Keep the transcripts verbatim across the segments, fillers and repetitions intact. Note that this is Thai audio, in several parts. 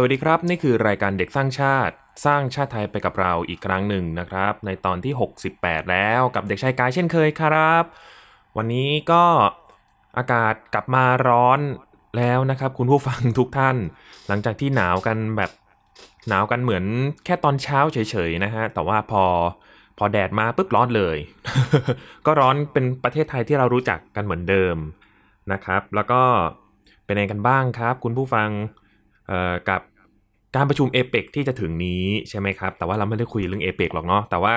สวัสดีครับนี่คือรายการเด็กสร้างชาติสร้างชาติไทยไปกับเราอีกครั้งหนึ่งนะครับในตอนที่หกสิบแปดแล้วกับเด็กชายกายเช่นเคยครับวันนี้ก็อากาศกลับมาร้อนแล้วนะครับคุณผู้ฟังทุกท่านหลังจากที่หนาวกันแบบหนาวกันเหมือนแค่ตอนเช้าเฉยๆนะฮะแต่ว่าพอพอแดดมาปุ๊บร้อนเลย ก็ร้อนเป็นประเทศไทยที่เรารู้จักกันเหมือนเดิมนะครับแล้วก็เป็นไงกันบ้างครับคุณผู้ฟังกับการประชุม เอเปค ที่จะถึงนี้ใช่ไหมครับแต่ว่าเราไม่ได้คุยเรื่อง เอเปค หรอกเนาะแต่ว่า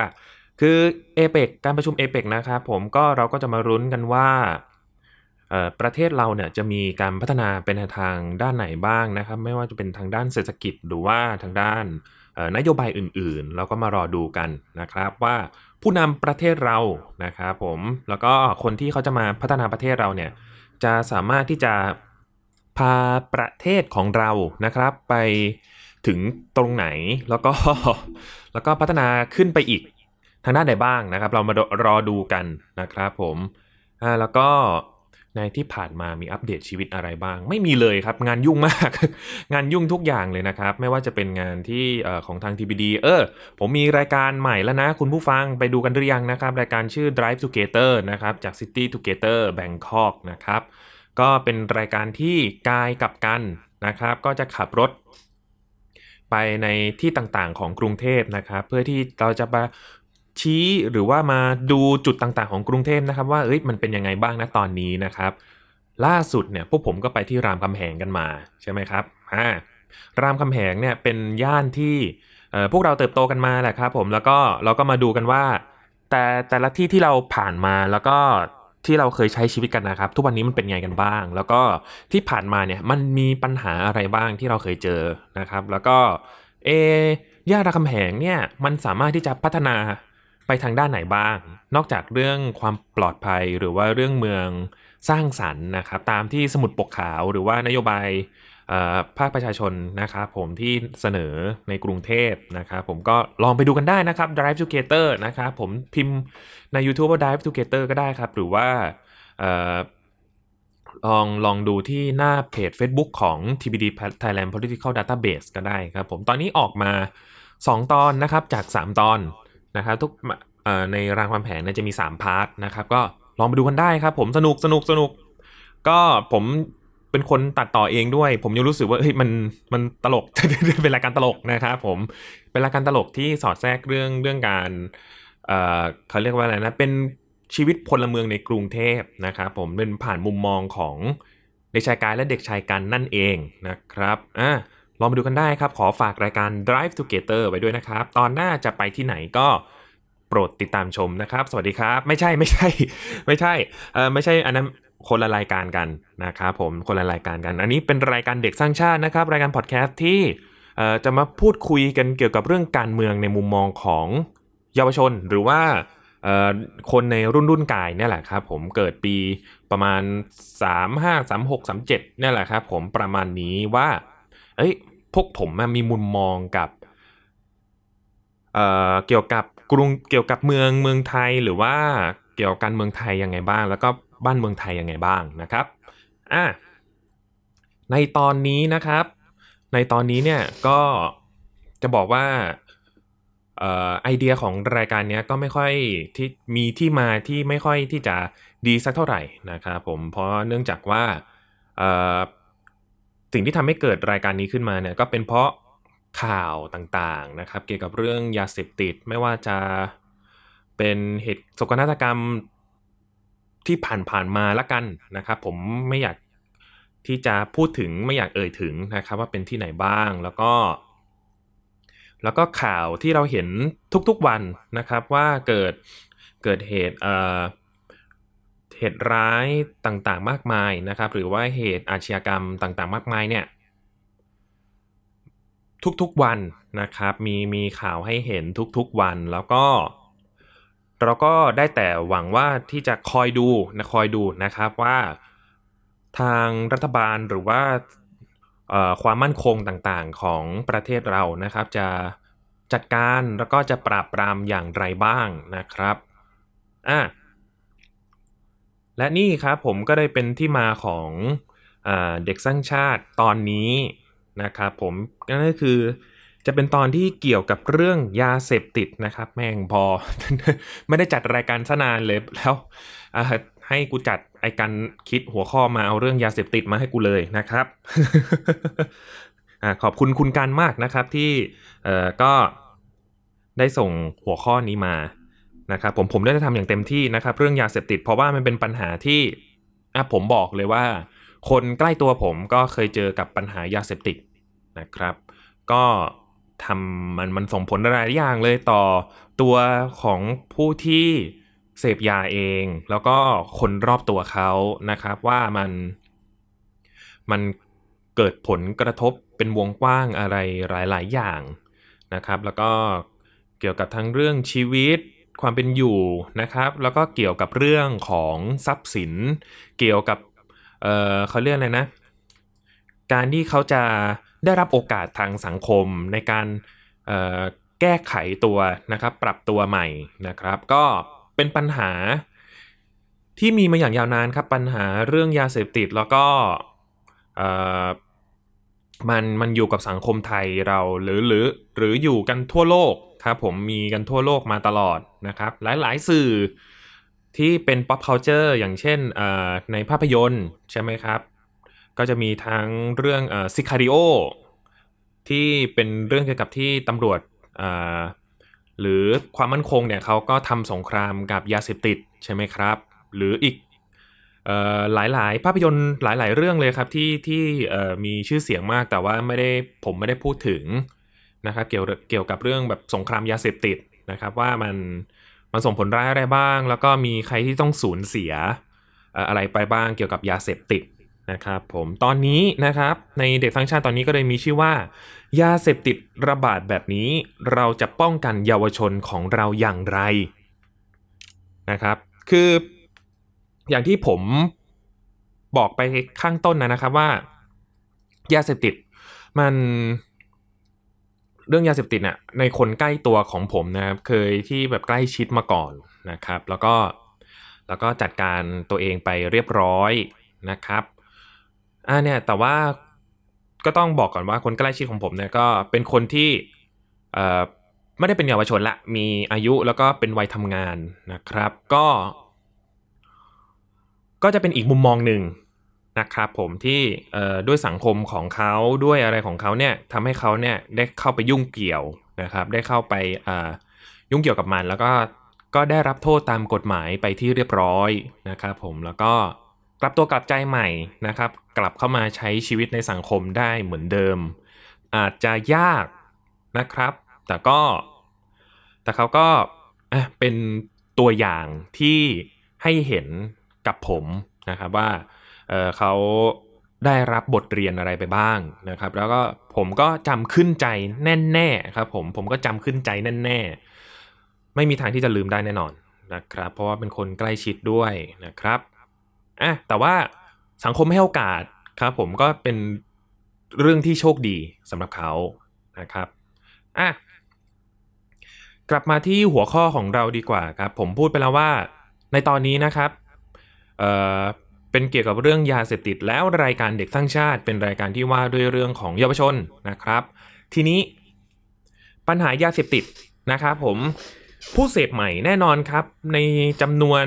คือ เอเปค การประชุม เอเปค นะครับผมก็เราก็จะมาลุ้นกันว่าประเทศเราเนี่ยจะมีการพัฒนาเป็นทางด้านไหนบ้างนะครับไม่ว่าจะเป็นทางด้านเศรษฐกิจหรือว่าทางด้านนโยบายอื่นๆเราก็มารอดูกันนะครับว่าผู้นำประเทศเรานะครับผมแล้วก็คนที่เขาจะมาพัฒนาประเทศเราเนี่ยจะสามารถที่จะพาประเทศของเรานะครับไปถึงตรงไหนแล้วก็แล้วก็พัฒนาขึ้นไปอีกทางด้านไหนบ้างนะครับเรามารอดูกันนะครับผมอ่าแล้วก็ในที่ผ่านมามีอัปเดตชีวิตอะไรบ้างไม่มีเลยครับงานยุ่งมากงานยุ่งทุกอย่างเลยนะครับไม่ว่าจะเป็นงานที่ของทาง ที พี ดี เออผมมีรายการใหม่แล้วนะคุณผู้ฟังไปดูกันหรือยังนะครับรายการชื่อ Drive Together นะครับจาก City Together Bangkok นะครับก็เป็นรายการที่กายกับกันนะครับก็จะขับรถไปในที่ต่างๆของกรุงเทพนะครับเพื่อที่เราจะมาชี้หรือว่ามาดูจุดต่างๆของกรุงเทพนะครับว่าเอ้ยมันเป็นยังไงบ้างนะตอนนี้นะครับล่าสุดเนี่ยพวกผมก็ไปที่รามคำแหงกันมาใช่ไหมครับอ่ารามคำแหงเนี่ยเป็นย่านที่เอ่อพวกเราเติบโตกันมาแหละครับผมแล้วก็เราก็มาดูกันว่าแต่แต่ละที่ที่เราผ่านมาแล้วก็ที่เราเคยใช้ชีวิตกันนะครับทุกวันนี้มันเป็นไงกันบ้างแล้วก็ที่ผ่านมาเนี่ยมันมีปัญหาอะไรบ้างที่เราเคยเจอนะครับแล้วก็เอย่านรามคำแหงเนี่ยมันสามารถที่จะพัฒนาไปทางด้านไหนบ้างนอกจากเรื่องความปลอดภัยหรือว่าเรื่องเมืองสร้างสรรค์นะครับตามที่สมุดปกขาวหรือว่านโยบายภาคประชาชนนะครับผมที่เสนอในกรุงเทพนะครับผมก็ลองไปดูกันได้นะครับ Drive Together นะครับผมพิมพ์ใน YouTube ว่า Drive Together ก็ได้ครับหรือว่าลองลองดูที่หน้าเพจ Facebook ของ ที พี ดี Thailand Political Database ก็ได้ครับผมตอนนี้ออกมาสองตอนนะครับจากสามตอนนะครับทุกในรามคำแหงเนี่ยจะมีสามพาร์ทนะครับก็ลองไปดูกันได้ครับผมสนุกสนุกสนุกก็ผมเป็นคนตัดต่อเองด้วยผมยังรู้สึกว่าเฮ้ยมันมันตลก เป็นรายการตลกนะครับผมเป็นรายการตลกที่สอดแทรกเรื่องเรื่องการเอ่อเขาเรียกว่าอะไรนะเป็นชีวิตพลเมืองในกรุงเทพนะครับผมเป็นผ่านมุมมองของเด็กชายกายและเด็กชายกันนั่นเองนะครับอ่ะลองไปดูกันได้ครับขอฝากรายการ Drive Together ไว้ด้วยนะครับตอนหน้าจะไปที่ไหนก็โปรดติดตามชมนะครับสวัสดีครับไม่ใช่ไม่ใช่ไม่ใช่เอ่อไม่ใช่อันนั้นคนละรายการกันนะครับผมคนละรายการกันอันนี้เป็นรายการเด็กสร้างชาตินะครับรายการพอดแคสต์ที่เอ่อจะมาพูดคุยกันเกี่ยวกับเรื่องการเมืองในมุมมองของเยาวชนหรือว่าเอ่อคนในรุ่นรุ่นกายเนี่ยแหละครับผมเกิดปีประมาณสามห้า สามหก สามเจ็ดเนี่ยแหละครับผมประมาณนี้ว่าเอ้ยพวกผมมีมุมมองกับเอ่อเกี่ยวกับกรุงเกี่ยวกับเมืองเมืองไทยหรือว่าเกี่ยวกับการเมืองไทยยังไงบ้างแล้วก็บ้านเมืองไทยยังไงบ้างนะครับอ่ะในตอนนี้นะครับในตอนนี้เนี่ยก็จะบอกว่าเอ่อไอเดียของรายการเนี้ยก็ไม่ค่อยที่มีที่มาที่ไม่ค่อยที่จะดีสักเท่าไหร่นะครับผมเพราะเนื่องจากว่าเอ่อสิ่งที่ทำให้เกิดรายการนี้ขึ้นมาเนี่ยก็เป็นเพราะข่าวต่างๆนะครับเกี่ยวกับเรื่องยาเสพติดไม่ว่าจะเป็นเหตุโศกนาฏกรรมที่ผ่านๆมาละกันนะครับผมไม่อยากที่จะพูดถึงไม่อยากเอ่ยถึงนะครับว่าเป็นที่ไหนบ้างแล้วก็แล้วก็ข่าวที่เราเห็นทุกๆวันนะครับว่าเกิดเกิดเหตุเอ่อเหตุร้ายต่างๆมากมายนะครับหรือว่าเหตุอาชญากรรมต่างๆมากมายเนี่ยทุกๆวันนะครับมีมีข่าวให้เห็นทุกๆวันแล้วก็เราก็ได้แต่หวังว่าที่จะคอยดูนะคอยดูนะครับว่าทางรัฐบาลหรือว่าเอ่อความมั่นคงต่างๆของประเทศเรานะครับจะจัดการแล้วก็จะปราบปรามอย่างไรบ้างนะครับอ่ะและนี่ครับผมก็ได้เป็นที่มาของเอ่อเด็กสร้างชาติตอนนี้ นะครับผมนั่นก็คือจะเป็นตอนที่เกี่ยวกับเรื่องยาเสพติดนะครับแม่งพอ ไม่ได้จัดรายการซะนานเลยแล้วให้กูจัดไอ้การคิดหัวข้อมาเอาเรื่องยาเสพติดมาให้กูเลยนะครับ ขอบคุณคุณการมากนะครับที่ก็ได้ส่งหัวข้อนี้มานะครับผมผมได้ทำอย่างเต็มที่นะครับเรื่องยาเสพติดเพราะว่ามันเป็นปัญหาที่ผมบอกเลยว่าคนใกล้ตัวผมก็เคยเจอกับปัญหายาเสพติดนะครับก็ทำมันมันส่งผลหลายอย่างเลยต่อตัวของผู้ที่เสพยาเองแล้วก็คนรอบตัวเขานะครับว่ามันมันเกิดผลกระทบเป็นวงกว้างอะไรหลายๆอย่างนะครับแล้วก็เกี่ยวกับทั้งเรื่องชีวิตความเป็นอยู่นะครับแล้วก็เกี่ยวกับเรื่องของทรัพย์สินเกี่ยวกับเอ่อเขาเรียกอะไรนะการที่เขาจะได้รับโอกาสทางสังคมในการเอ่อแก้ไขตัวนะครับปรับตัวใหม่นะครับก็เป็นปัญหาที่มีมาอย่างยาวนานครับปัญหาเรื่องยาเสพติดแล้วก็เอ่อมันมันอยู่กับสังคมไทยเราหรือหรือหรืออยู่กันทั่วโลกครับผมมีกันทั่วโลกมาตลอดนะครับหลายๆสื่อที่เป็น pop culture อย่างเช่นในภาพยนตร์ใช่ไหมครับก็จะมีทั้งเรื่องเอ่อ Sicario ที่เป็นเรื่องเกี่ยวกับที่ตำรวจเอ่อหรือความมั่นคงเนี่ยเขาก็ทำสงครามกับยาเสพติดใช่ไหมครับหรืออีกเอ่อหลายๆภาพยนตร์หลายๆเรื่องเลยครับที่ที่เอ่อมีชื่อเสียงมากแต่ว่าไม่ได้ผมไม่ได้พูดถึงนะครับเกี่ยวเกี่ยวกับเรื่องแบบสงครามยาเสพติดนะครับว่ามันมันส่งผลร้ายอะไรบ้างแล้วก็มีใครที่ต้องสูญเสียอะไรไปบ้างเกี่ยวกับยาเสพติดนะครับผมตอนนี้นะครับในเด็กสร้างชาติตอนนี้ก็เลยมีชื่อว่ายาเสพติดระบาดแบบนี้เราจะป้องกันเยาวชนของเราอย่างไรนะครับคืออย่างที่ผมบอกไปข้างต้นนะนะครับว่ายาเสพติดมันเรื่องยาเสพติดน่ะในคนใกล้ตัวของผมนะครับเคยที่แบบใกล้ชิดมาก่อนนะครับแล้วก็แล้วก็จัดการตัวเองไปเรียบร้อยนะครับอ่าเนี่ยแต่ว่าก็ต้องบอกก่อนว่าคนใกล้ชิดของผมเนี่ยก็เป็นคนที่เอ่อไม่ได้เป็นเยาวชนละมีอายุแล้วก็เป็นวัยทำงานนะครับก็ก็จะเป็นอีกมุมมองหนึ่งนะครับผมที่เอ่อด้วยสังคมของเขาด้วยอะไรของเขาเนี่ยทำให้เขาเนี่ยได้เข้าไปยุ่งเกี่ยวนะครับได้เข้าไปเอ่อยุ่งเกี่ยวกับมันแล้วก็ก็ได้รับโทษตามกฎหมายไปที่เรียบร้อยนะครับผมแล้วก็กลับตัวกลับใจใหม่นะครับกลับเข้ามาใช้ชีวิตในสังคมได้เหมือนเดิมอาจจะยากนะครับแต่ก็แต่เขาก็อ่ะเป็นตัวอย่างที่ให้เห็นกับผมนะครับว่าเอ่อเขาได้รับบทเรียนอะไรไปบ้างนะครับแล้วก็ผมก็จำขึ้นใจแน่ๆครับผมผมก็จำขึ้นใจแน่ๆไม่มีทางที่จะลืมได้แน่นอนนะครับเพราะว่าเป็นคนใกล้ชิดด้วยนะครับอ่ะแต่ว่าสังคมให้โอกาสครับผมก็เป็นเรื่องที่โชคดีสำหรับเขานะครับอ่ะกลับมาที่หัวข้อของเราดีกว่าครับผมพูดไปแล้วว่าในตอนนี้นะครับเอ่อเป็นเกี่ยวกับเรื่องยาเสพติดแล้วรายการเด็กสร้างชาติเป็นรายการที่ว่าด้วยเรื่องของเยาวชนนะครับทีนี้ปัญหายาเสพติดนะครับผมผู้เสพใหม่แน่นอนครับในจำนวน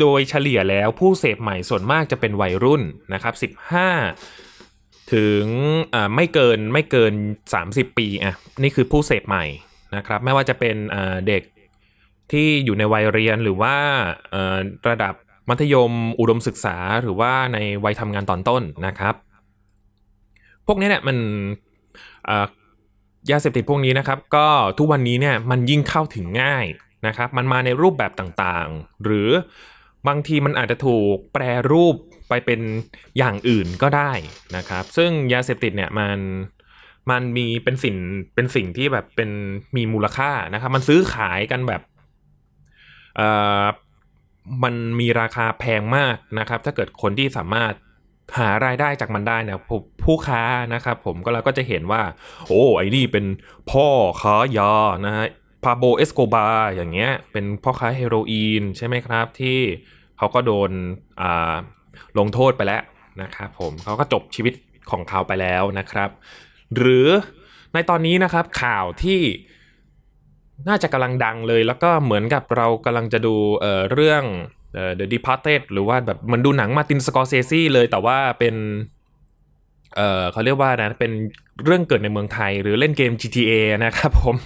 โดยเฉลี่ยแล้วผู้เสพใหม่ส่วนมากจะเป็นวัยรุ่นนะครับสิบห้าถึงอ่าไม่เกินไม่เกินสามสิบปีอ่ะนี่คือผู้เสพใหม่นะครับไม่ว่าจะเป็นอ่าเด็กที่อยู่ในวัยเรียนหรือว่าอ่าระดับมัธยมอุดมศึกษาหรือว่าในวัยทำงานตอนต้นนะครับพวกนี้เนี่ยมันเอ่อยาเสพติดพวกนี้นะครับก็ทุกวันนี้เนี่ยมันยิ่งเข้าถึงง่ายนะครับมันมาในรูปแบบต่างๆหรือบางทีมันอาจจะถูกแปรรูปไปเป็นอย่างอื่นก็ได้นะครับซึ่งยาเสพติดเนี่ยมันมันมีเป็นสินเป็นสิ่งที่แบบเป็นมีมูลค่านะครับมันซื้อขายกันแบบเอ่อมันมีราคาแพงมากนะครับถ้าเกิดคนที่สามารถหารายได้จากมันได้เนี่ยผู้ค้านะครับผมก็เราก็จะเห็นว่าโอ้ไอ้นี่เป็นพ่อค้ายานะฮะพาโบเอสโกบาอย่างเงี้ยเป็นพ่อค้าเฮโรอีนใช่ไหมครับที่เขาก็โดนอ่าลงโทษไปแล้วนะครับผมเขาก็จบชีวิตของเขาไปแล้วนะครับ หรือในตอนนี้นะครับข่าวที่น่าจะกำลังดังเลยแล้วก็เหมือนกับเรากำลังจะดู เ, เรื่อง The Departed หรือว่าแบบมันดูหนังมาร์ตินสกอร์เซซีเลยแต่ว่าเป็นเอ่อเขาเรียกว่านะเป็นเรื่องเกิดในเมืองไทยหรือเล่นเกม จี ที เอ นะครับผม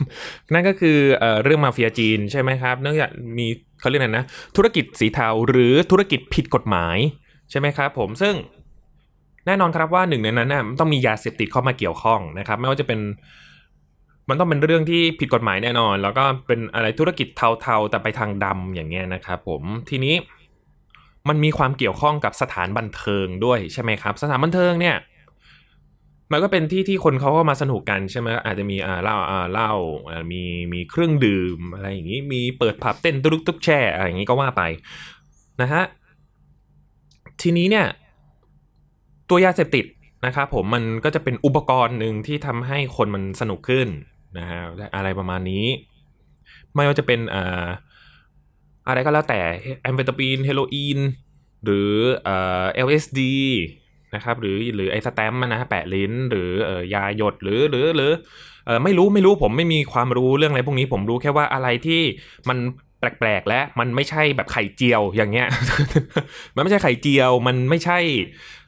นั่นก็คือเอ่อเรื่องมาเฟียจีนใช่ไหมครับเนื่องจากมีเขาเรียกนะธุรกิจสีเทาหรือธุรกิจผิดกฎหมายใช่ไหมครับผมซึ่งแน่นอนครับว่าหนึ่งในนั้นน่ะมันต้องมียาเสพติดเข้ามาเกี่ยวข้องนะครับไม่ว่าจะเป็นมันต้องเป็นเรื่องที่ผิดกฎหมายแน่นอนแล้วก็เป็นอะไรธุรกิจเทาๆแต่ไปทางดำอย่างเงี้ยนะครับผมทีนี้มันมีความเกี่ยวข้องกับสถานบันเทิงด้วยใช่ไหมครับสถานบันเทิงเนี่ยมันก็เป็นที่ที่คนเขาก็มาสนุกกันใช่ไหมอาจจะมีอ่าเหล้าอ่าเหล้าอ่ามีมีเครื่องดื่มอะไรอย่างนี้มีเปิดผับเต้นตุ๊กตุ๊กแช่อะไรอย่างนี้ก็ว่าไปนะฮะทีนี้เนี่ยตัวยาเสพติดนะครับผมมันก็จะเป็นอุปกรณ์หนึ่งที่ทำให้คนมันสนุกขึ้นนะฮะอะไรประมาณนี้ไม่ว่าจะเป็นอ่าอะไรก็แล้วแต่แอมเฟตามีนเฮโรอีนหรืออ่า แอล เอส ดีนะครับหรือหรือไอ้สแตมป์นะฮะแปะลิ้นหรือเอ่อยาหยดหรือหรือหรือเอ่อไม่รู้ไม่รู้ผมไม่มีความรู้เรื่องอะไรพวกนี้ผมรู้แค่ว่าอะไรที่มันแปลกๆและมันไม่ใช่แบบไข่เจียวอย่างเงี้ย มันไม่ใช่ไข่เจียวมันไม่ใช่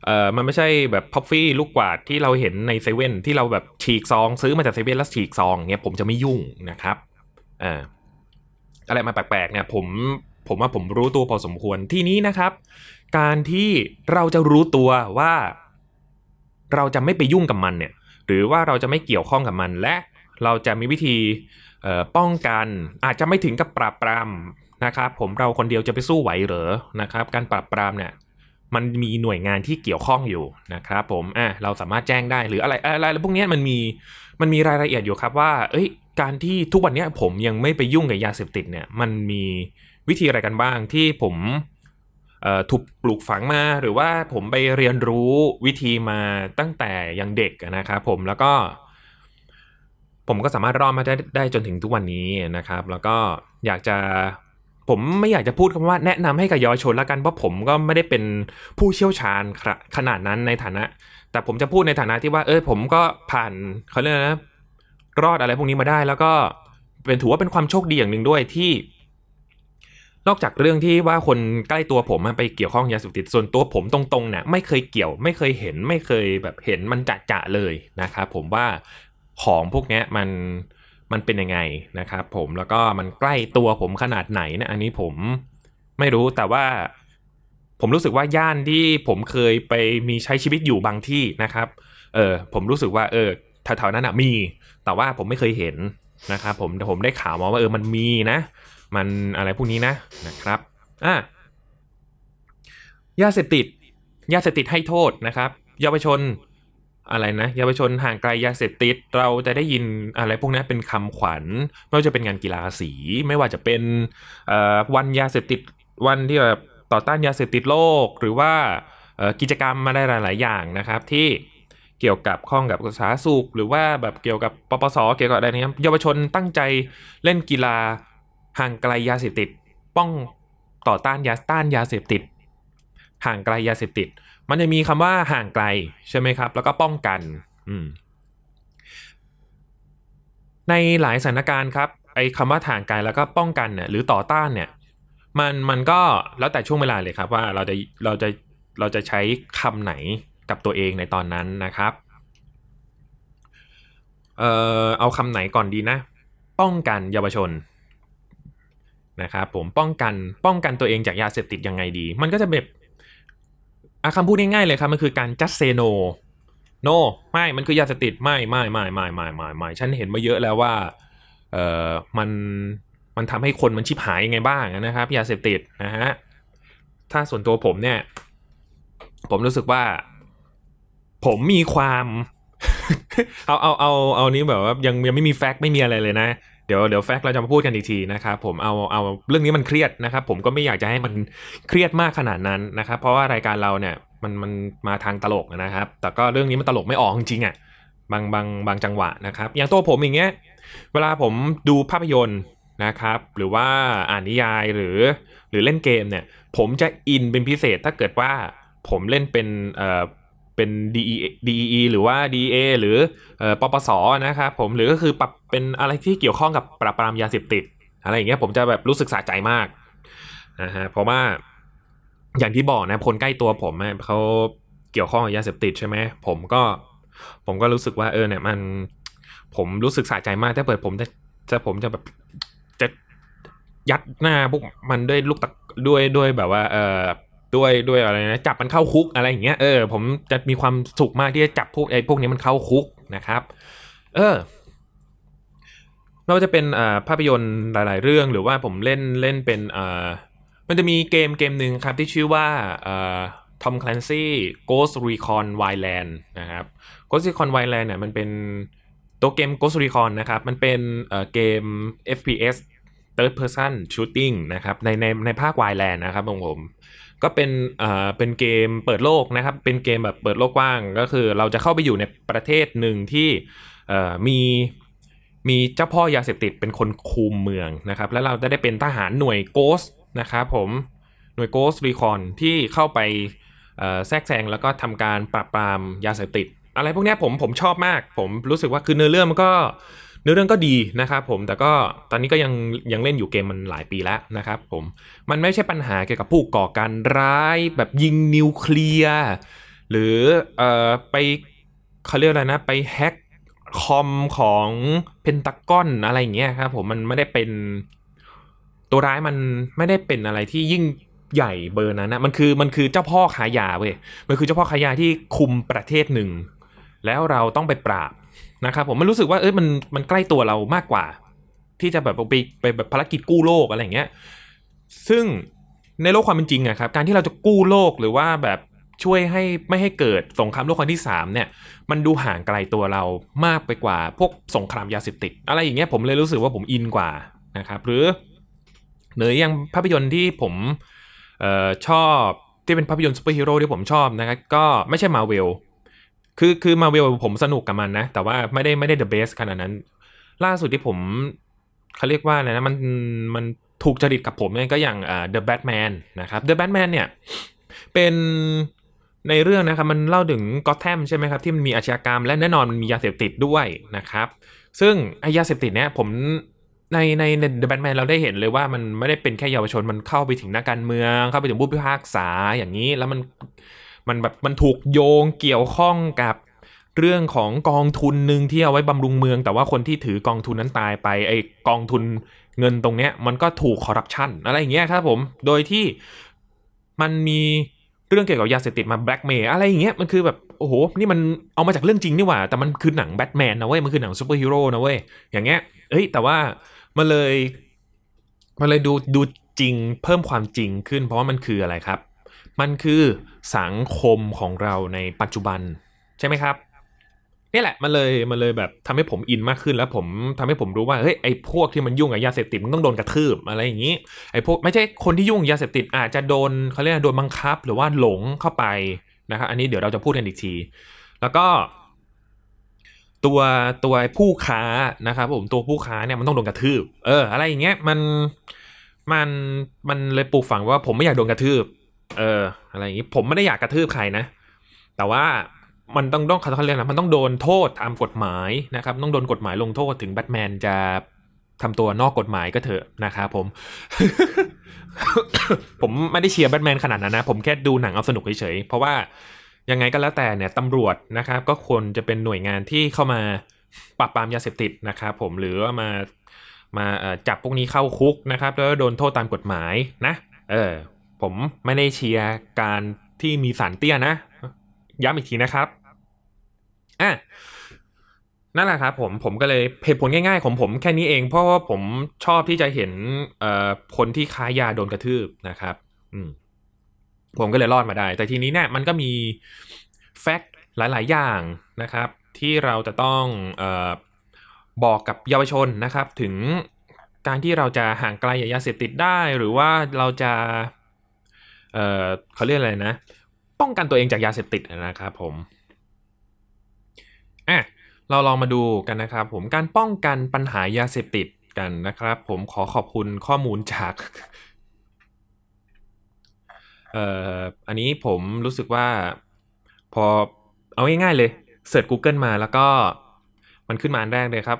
เอ่อมันไม่ใช่แบบพ็อปฟี่ลูกกวาดที่เราเห็นในเซเว่นที่เราแบบฉีกซองซื้อมาจากเซเว่นแล้วฉีกซองเงี้ยผมจะไม่ยุ่งนะครับอ่าอะไรมาแปลกๆเนี่ยผมผมว่าผมรู้ตัวพอสมควรที่นี้นะครับการที่เราจะรู้ตัวว่าเราจะไม่ไปยุ่งกับมันเนี่ยหรือว่าเราจะไม่เกี่ยวข้องกับมันและเราจะมีวิธีเอ่อป้องกันอาจจะไม่ถึงกับปราบปรามนะครับผมเราคนเดียวจะไปสู้ไหวเหรอนะครับการปราบปรามเนี่ยมันมีหน่วยงานที่เกี่ยวข้องอยู่นะครับผมอ่ะเราสามารถแจ้งได้หรืออะไรอะไรพวกนี้มันมีมันมีรายละเอียดอยู่ครับว่าเอ้ยการที่ทุกวันนี้ผมยังไม่ไปยุ่งกับยาเสพติดเนี่ยมันมีวิธีอะไรกันบ้างที่ผมถูกปลูกฝังมาหรือว่าผมไปเรียนรู้วิธีมาตั้งแต่ยังเด็กนะครับผมแล้วก็ผมก็สามารถรอดมาได้ได้จนถึงทุกวันนี้นะครับแล้วก็อยากจะผมไม่อยากจะพูดคำว่าแนะนำให้กับเยาวชนละกันเพราะผมก็ไม่ได้เป็นผู้เชี่ยวชาญขนาดนั้นในฐานะแต่ผมจะพูดในฐานะที่ว่าเออผมก็ผ่านเขาเรียกนะรอดอะไรพวกนี้มาได้แล้วก็เป็นถือว่าเป็นความโชคดีอย่างนึงด้วยที่นอกจากเรื่องที่ว่าคนใกล้ตัวผมไปเกี่ยวข้องยาเสพติดส่วนตัวผมตรงๆเนี่ยไม่เคยเกี่ยวไม่เคยเห็นไม่เคยแบบเห็นมันจะๆเลยนะครับผมว่าของพวกนี้มันมันเป็นยังไงนะครับผมแล้วก็มันใกล้ตัวผมขนาดไหนนะอันนี้ผมไม่รู้แต่ว่าผมรู้สึกว่าย่านที่ผมเคยไปมีใช้ชีวิตอยู่บางที่นะครับเออผมรู้สึกว่าเออแถวๆนั้นนะมีแต่ว่าผมไม่เคยเห็นนะครับผมผมได้ข่าวมาว่าเออมันมีนะมันอะไรพวกนี้นะนะครับอ่ะยาเสพติดยาเสพติดให้โทษนะครับเยาวชนอะไรนะเยาวชนห่างไกลยาเสพติดเราจะได้ยินอะไรพวกนี้เป็นคำขวัญไม่ว่าจะเป็นงานกีฬาสีไม่ว่าจะเป็นเอ่อวันยาเสพติดวันที่แบบต่อต้านยาเสพติดโลกหรือว่าเอ่อกิจกรรมมาได้หลายๆอย่างนะครับที่เกี่ยวกับข้องกับสาธารณสุขหรือว่าแบบเกี่ยวกับปปสเกี่ยวกับอะไรนะครับเยาวชนตั้งใจเล่นกีฬาห่างไกลยาเสพติดป้องต่อต้านยาต้านยาเสพติดห่างไกลยาเสพติดมันจะมีคำว่าห่างไกลใช่ไหมครับแล้วก็ป้องกันในหลายสถานการณ์ครับไอ้คำว่าห่างไกลแล้วก็ป้องกันเนี่ยหรือต่อต้านเนี่ยมันมันก็แล้วแต่ช่วงเวลาเลยครับว่าเราจะเราจะเราจะใช้คำไหนกับตัวเองในตอนนั้นนะครับเอ่อเอาคำไหนก่อนดีนะป้องกันเยาวชนนะครับผมป้องกันป้องกันตัวเองจากยาเสพติดยังไงดีมันก็จะแบบอ่ะคำพูดง่ายๆเลยครับมันคือการ just say no no ไม่มันคือยาเสพติดไม่ไม่ไม่ไม่ไม่ไม่ไม่ฉันเห็นมาเยอะแล้วว่าเอ่อมันมันทำให้คนมันชิบหายยังไงบ้างนะครับยาเสพติดนะฮะถ้าส่วนตัวผมเนี่ยผมรู้สึกว่าผมมีความ เอาเอาเอาเอานี้แบบว่ายังยังไม่มีแฟกต์ไม่มีอะไรเลยนะเดี๋ยวเดี๋ยวแฟกต์เราจะมาพูดกันอีกทีนะครับผมเอาเอาเรื่องนี้มันเครียดนะครับผมก็ไม่อยากจะให้มันเครียดมากขนาดนั้นนะครับเพราะว่ารายการเราเนี่ยมันมันมาทางตลกนะครับแต่ก็เรื่องนี้มันตลกไม่ออกจริงๆอ่ะบางบางบางจังหวะนะครับอย่างตัวผมอย่างเงี้ยเวลาผมดูภาพยนตร์นะครับหรือว่าอ่านนิยายหรือหรือเล่นเกมเนี่ยผมจะอินเป็นพิเศษถ้าเกิดว่าผมเล่นเป็นเอ่อ เป็น ดี อี อี หรือว่า ดี เอ หรือปปสนะครับผมหรือก็คือปรับเป็นอะไรที่เกี่ยวข้องกับปราบปรามยาเสพติดอะไรอย่างเงี้ยผมจะแบบรู้สึกสะใจมากนะฮะเพราะว่าอย่างที่บอกนะคนใกล้ตัวผมเขาเกี่ยวข้องกับยาเสพติดใช่ไหมผมก็ผมก็รู้สึกว่าเออเนี่ยมันผมรู้สึกสะใจมากถ้าเปิดผมจะจะผมจะแบบจะยัดหน้าพวกมันด้วยลูกตะด้วยด้วยแบบว่าเออด้วยด้วยอะไรนะจับมันเข้าคุกอะไรอย่างเงี้ยเออผมจะมีความสุขมากที่จะจับพวกไอ้พวกนี้มันเข้าคุกนะครับเออไม่ว่าจะเป็นอ่าภาพยนตร์หลายๆเรื่องหรือว่าผมเล่นเล่นเป็นอ่ามันจะมีเกมเกมหนึ่งครับที่ชื่อว่าอ่า Tom Clancy Ghost Recon Wildland นะครับ Ghost Recon Wildland เนี่ยมันเป็นตัวเกม Ghost Recon นะครับมันเป็นเอ่อเกม เอฟ พี เอส Third Person Shooting นะครับในในในภาค Wildland นะครับของผมก็เป็นเอ่อเป็นเกมเปิดโลกนะครับเป็นเกมแบบเปิดโลกกว้างก็คือเราจะเข้าไปอยู่ในประเทศหนึ่งที่เอ่อมีมีเจ้าพ่อยาเสพติดเป็นคนคุมเมืองนะครับแล้วเราจะได้เป็นทหารหน่วย Ghost นะครับผมหน่วย Ghost Recon ที่เข้าไปเอ่อแทรกแซงแล้วก็ทำการปราบปรามยาเสพติดอะไรพวกนี้ผมผมชอบมากผมรู้สึกว่าคือเนื้อเรื่องมันก็เนื้อเรื่องก็ดีนะครับผมแต่ก็ตอนนี้ก็ยังยังเล่นอยู่เกมมันหลายปีแล้วนะครับผมมันไม่ใช่ปัญหาเกี่ยวกับผู้ก่อการร้ายแบบยิงนิวเคลียร์หรือเอ่อไปเขาเรียกอะไรนะไปแฮกคอมของเพนทากอนอะไรอย่างเงี้ยครับผมมันไม่ได้เป็นตัวร้ายมันไม่ได้เป็นอะไรที่ยิ่งใหญ่เบอร์นั้นนะมันคือมันคือเจ้าพ่อขายยาเว้ยมันคือเจ้าพ่อขายยาที่คุมประเทศหนึ่งแล้วเราต้องไปปราบนะครับผมมันรู้สึกว่าเอ้ยมันมันใกล้ตัวเรามากกว่าที่จะแบบไปไปแบบภารกิจกู้โลกอะไรอย่างเงี้ยซึ่งในโลกความเป็นจริงอะครับการที่เราจะกู้โลกหรือว่าแบบช่วยให้ไม่ให้เกิดสงครามโลกครั้งที่สามเนี่ยมันดูห่างไกลตัวเรามากไปกว่าพวกสงครามยาเสพติดอะไรอย่างเงี้ยผมเลยรู้สึกว่าผมอินกว่านะครับหรือหรือยังภาพยนตร์ที่ผมเอ่อชอบที่เป็นภาพยนตร์ซูเปอร์ฮีโร่ที่ผมชอบนะครับก็ไม่ใช่ Marvelคือคือมาเวลผมสนุกกับมันนะแต่ว่าไม่ได้ไม่ได้ the best ขนาดนั้นล่าสุดที่ผมเขาเรียกว่าอะไรนะมันมันถูกจริตกับผมเนี่ยก็อย่างอ่า The Batman นะครับ The Batman เนี่ยเป็นในเรื่องนะครับมันเล่าถึงกอแธมใช่ไหมครับที่มันมีอาชญากรรมและแน่นอนมันมียาเสพติดด้วยนะครับซึ่งไอ้ยาเสพติดเนี่ยผมในในใน The Batman เราได้เห็นเลยว่ามันไม่ได้เป็นแค่เยาวชนมันเข้าไปถึงนักการเมืองเข้าไปถึงผู้พิพากษาอย่างนี้แล้วมันมันแบบมันถูกโยงเกี่ยวข้องกับเรื่องของกองทุนหนึ่งที่เอาไว้บำรุงเมืองแต่ว่าคนที่ถือกองทุนนั้นตายไปไอ้กองทุนเงินตรงเนี้ยมันก็ถูกคอร์รัปชันอะไรอย่างเงี้ยครับผมโดยที่มันมีเรื่องเกี่ยวกับยาเสพติดมาแบล็กเมย์อะไรอย่างเงี้ยมันคือแบบโอ้โหนี่มันเอามาจากเรื่องจริงนี่หว่าแต่มันคือหนังแบทแมนนะเว้ยมันคือหนังซูเปอร์ฮีโร่นะเว้ยอย่างเงี้ยเฮ้ยแต่ว่ามันเลยมันเลยดูดูจริงเพิ่มความจริงขึ้นเพราะว่ามันคืออะไรครับมันคือสังคมของเราในปัจจุบันใช่ไหมครับนี่แหละมันเลยมันเลยแบบทำให้ผมอินมากขึ้นแล้วผมทำให้ผมรู้ว่าเฮ้ยไอ้พวกที่มันยุ่งกับยาเสพติดมันต้องโดนกระทืบอะไรอย่างนี้ไอ้พวกไม่ใช่คนที่ยุ่งยาเสพติดอาจจะโดนเขาเรียกโดนบังคับหรือว่าหลงเข้าไปนะครับอันนี้เดี๋ยวเราจะพูดกันอีกทีแล้วก็ตัวตัวผู้ค้านะครับผมตัวผู้ค้าเนี่ยมันต้องโดนกระทืบเอออะไรอย่างเงี้ยมันมันมันเลยปลูกฝังว่าผมไม่อยากโดนกระทืบเอออะไรอย่างนี้ผมไม่ได้อยากกระทืบใครนะแต่ว่ามันต้องต้องเขาเรียกนะมันต้องโดนโทษตามกฎหมายนะครับต้องโดนกฎหมายลงโทษถึงแบทแมนจะทำตัวนอกกฎหมายก็เถอะนะครับผม ผมไม่ได้เชียร์แบทแมนขนาดนั้นนะผมแค่ดูหนังเอาสนุกเฉยๆเพราะว่ายังไงก็แล้วแต่เนี่ยตำรวจนะครับก็ควรจะเป็นหน่วยงานที่เข้ามาปราบปรามยาเสพติดนะครับผมหรือว่ามามาจับพวกนี้เข้าคุกนะครับแล้วโดนโทษตามกฎหมายนะเออผมไม่ได้เชียร์การที่มีสารเตี้ยนะย้ำอีกทีนะครับอ่ะนั่นแหละครับผมผมก็เลยเหตุผลง่ายๆของผมแค่นี้เองเพราะว่าผมชอบที่จะเห็นเอ่อคนที่ค้ายาโดนกระทืบนะครับอืมผมก็เลยรอดมาได้แต่ทีนี้เนี่ยมันก็มีแฟกต์หลายๆอย่างนะครับที่เราจะต้องเอ่อบอกกับเยาวชนนะครับถึงการที่เราจะห่างไกลยาเสพติดได้หรือว่าเราจะเอ่อเขาเรียกอะไรนะป้องกันตัวเองจากยาเสพติดนะครับผมอ่ะเราลองมาดูกันนะครับผมการป้องกันปัญหายาเสพติดกันนะครับผมขอขอบคุณข้อมูลจากเอ่ออันนี้ผมรู้สึกว่าพอ เอาง่ายๆเลยเสิร์ช Google มาแล้วก็มันขึ้นมาอันแรกเลยครับ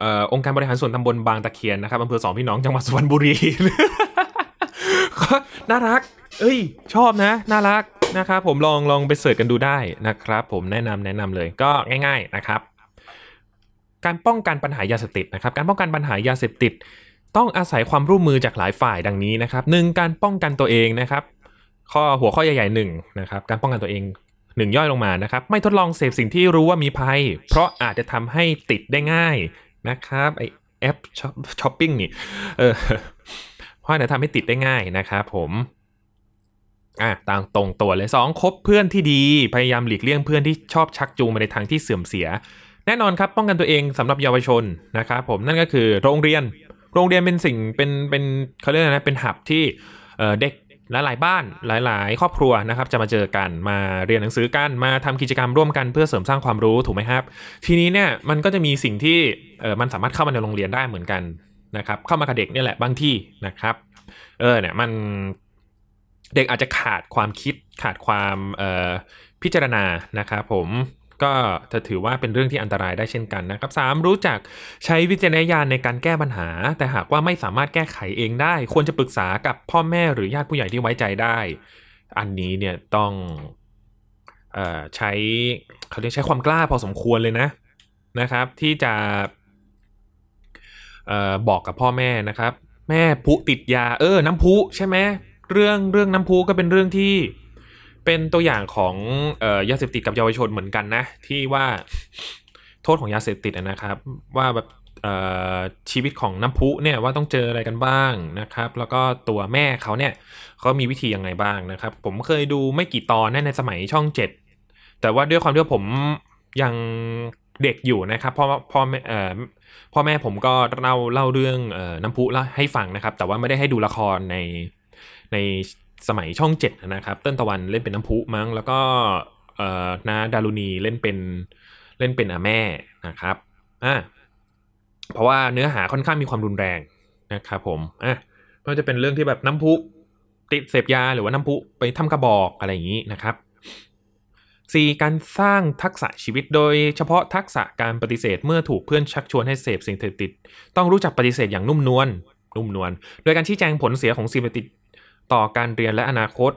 เอ่อองค์การบริหารส่วนตำบลบางตะเคียนนะครับอำเภอสองพี่น้องจังหวัดสุพรรณบุรี น่ารักเอ้ยชอบนะน่ารักนะครับผมลองลองไปเสิร์ชกันดูได้นะครับผมแนะนำแนะนำเลยก็ง่ายๆนะครับการป้องกันปัญหายาเสพติดนะครับการป้องกันปัญหายาเสพติดต้องอาศัยความร่วมมือจากหลายฝ่ายดังนี้นะครับหนึ่งการป้องกันตัวเองนะครับข้อหัวข้อใหญ่ๆหนึ่งนะครับการป้องกันตัวเองหนึ่งย่อยลงมานะครับไม่ทดลองเสพสิ่งที่รู้ว่ามีภัยเพราะอาจจะทำให้ติดได้ง่ายนะครับไอแอปช้อปปิ้งนี่เออเพราะอาจจะทำให้ติดได้ง่ายนะครับผมอ่ะตามตรงตัวเลยสองคบเพื่อนที่ดีพยายามหลีกเลี่ยงเพื่อนที่ชอบชักจูงไปในทางที่เสื่อมเสียแน่นอนครับป้องกันตัวเองสำหรับเยาวชนนะครับผมนั่นก็คือโรงเรียนโรงเรียนเป็นสิ่งเป็นเป็นเขาเรียกนะเป็นหับที่เด็กหลายๆบ้านหลายๆครอบครัวนะครับจะมาเจอกันมาเรียนหนังสือกันมาทำกิจกรรมร่วมกันเพื่อเสริมสร้างความรู้ถูกไหมครับทีนี้เนี่ยมันก็จะมีสิ่งที่มันสามารถเข้ามาในโรงเรียนได้เหมือนกันนะครับเข้ามากับเด็กเนี่ยแหละบางที่นะครับเออเนี่ยมันเด็กอาจจะขาดความคิดขาดความพิจารณานะครับผมก็จะถือว่าเป็นเรื่องที่อันตรายได้เช่นกันนะครับสามรู้จักใช้วิจารณญาณในการแก้ปัญหาแต่หากว่าไม่สามารถแก้ไขเองได้ควรจะปรึกษากับพ่อแม่หรือญาติผู้ใหญ่ที่ไว้ใจได้อันนี้เนี่ยต้องเอ่อใช้เขาเรียกใช้ความกล้าพอสมควรเลยนะนะครับที่จะเอ่อบอกกับพ่อแม่นะครับแม่พุติดยาเออน้ำพุใช่ไหมเรื่องเรื่องน้ำพุก็เป็นเรื่องที่เป็นตัวอย่างของเอ่อยาเสพติดกับเยาวชนเหมือนกันนะที่ว่าโทษของยาเสพติดนะครับว่าแบบเอ่อชีวิตของน้ำพุเนี่ยว่าต้องเจออะไรกันบ้างนะครับแล้วก็ตัวแม่เขาเนี่ยเขามีวิธียังไงบ้างนะครับผมเคยดูไม่กี่ตอนในสมัยช่องเจ็ดแต่ว่าด้วยความที่ผมยังเด็กอยู่นะครับพ่อพ่อแม่เอ่อพ่อแม่ผมก็เล่าเล่าเรื่องเอ่อน้ำพุให้ฟังนะครับแต่ว่าไม่ได้ให้ดูละครในในสมัยช่องเจ็ดนะครับเติ้ลตะวันเล่นเป็นน้ำพุมั้งแล้วก็เอ่อน้าดารุณีเล่นเป็นเล่นเป็นอาแม่นะครับอ่ะเพราะว่าเนื้อหาค่อนข้างมีความรุนแรงนะครับผมอ่ะไม่ว่าจะเป็นเรื่องที่แบบน้ำพุติดเสพยาหรือว่าน้ำพุไปทำกระบอกอะไรอย่างนี้นะครับสี่การสร้างทักษะชีวิตโดยเฉพาะทักษะการปฏิเสธเมื่อถูกเพื่อนชักชวนให้เสพสิ่งเสพติดต้องรู้จักปฏิเสธอย่างนุ่มนวลนุ่มนวลโดยการชี้แจงผลเสียของสิ่งเสพติดต่อการเรียนและอนาคต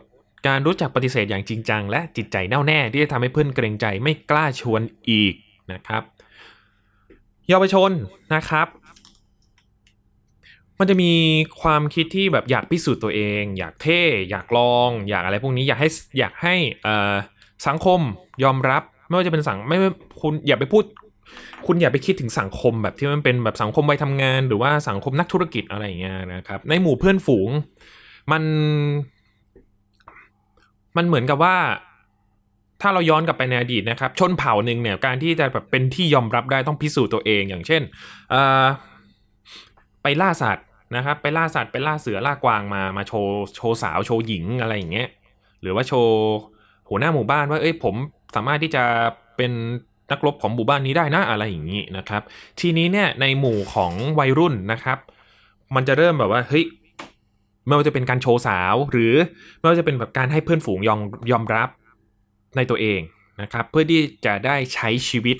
การรู้จักปฏิเสธอย่างจริงจังและจิตใจแน่วแน่ที่จะทำให้เพื่อนเกรงใจไม่กล้าชวนอีกนะครับเยาวชนนะครับมันจะมีความคิดที่แบบอยากพิสูจน์ตัวเองอยากเท่อยากลองอยากอะไรพวกนี้อยากให้อยากให้สังคมยอมรับไม่ว่าจะเป็นสังไม่คุณอย่าไปพูดคุณอย่าไปคิดถึงสังคมแบบที่มันเป็นแบบสังคมวัยทำงานหรือว่าสังคมนักธุรกิจอะไรอย่างเงี้ยนะครับในหมู่เพื่อนฝูงมันมันเหมือนกับว่าถ้าเราย้อนกลับไปในอดีตนะครับชนเผ่าหนึ่งเนี่ยการที่จะแบบเป็นที่ยอมรับได้ต้องพิสูจน์ตัวเองอย่างเช่นไปล่าสัตว์นะครับไปล่าสัตว์ไปล่าเสือล่ากวางมามาโชว์โชว์สาวโชว์หญิงอะไรอย่างเงี้ยหรือว่าโชว์หัวหน้าหมู่บ้านว่าเอ้ยผมสามารถที่จะเป็นนักรบของหมู่บ้านนี้ได้นะอะไรอย่างงี้นะครับทีนี้เนี่ยในหมู่ของวัยรุ่นนะครับมันจะเริ่มแบบว่าเฮ้ยไม่ว่าจะเป็นการโชว์สาวหรือไม่ว่าจะเป็นแบบการให้เพื่อนฝูงยอมยอมรับในตัวเองนะครับเพื่อที่จะได้ใช้ชีวิต